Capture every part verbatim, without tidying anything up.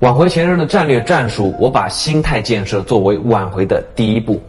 挽回前任的战略战术，我把心态建设作为挽回的第一步，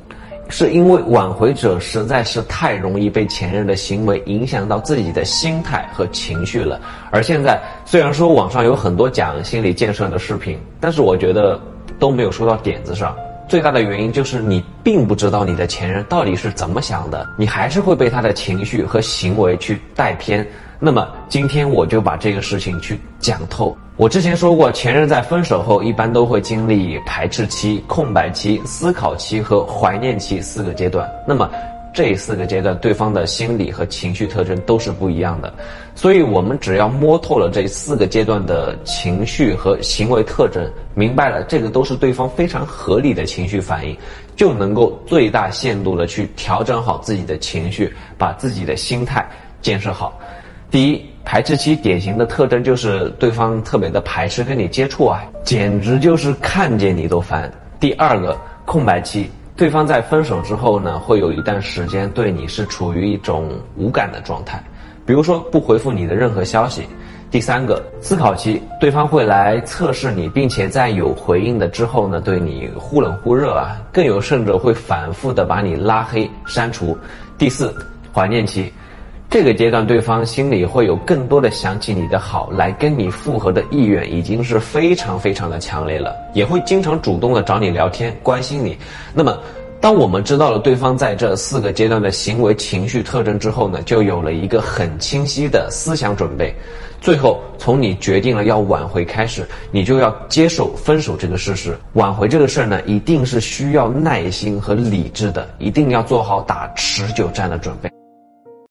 是因为挽回者实在是太容易被前任的行为影响到自己的心态和情绪了。而现在虽然说网上有很多讲心理建设的视频，但是我觉得都没有说到点子上。最大的原因就是你并不知道你的前任到底是怎么想的，你还是会被他的情绪和行为去带偏。那么今天我就把这个事情去讲透。我之前说过，前任在分手后一般都会经历排斥期、空白期、思考期和怀念期四个阶段。那么这四个阶段对方的心理和情绪特征都是不一样的，所以我们只要摸透了这四个阶段的情绪和行为特征，明白了这个都是对方非常合理的情绪反应，就能够最大限度的去调整好自己的情绪，把自己的心态建设好。第一，排斥期典型的特征就是对方特别的排斥跟你接触啊，简直就是看见你都烦。第二个，空白期，对方在分手之后呢，会有一段时间对你是处于一种无感的状态，比如说不回复你的任何消息。第三个，思考期，对方会来测试你，并且在有回应的之后呢，对你忽冷忽热啊，更有甚者会反复的把你拉黑删除。第四，怀念期，这个阶段对方心里会有更多的想起你的好，来跟你复合的意愿已经是非常非常的强烈了，也会经常主动的找你聊天，关心你。那么当我们知道了对方在这四个阶段的行为情绪特征之后呢，就有了一个很清晰的思想准备。最后从你决定了要挽回开始，你就要接受分手这个事实。挽回这个事儿呢，一定是需要耐心和理智的，一定要做好打持久战的准备。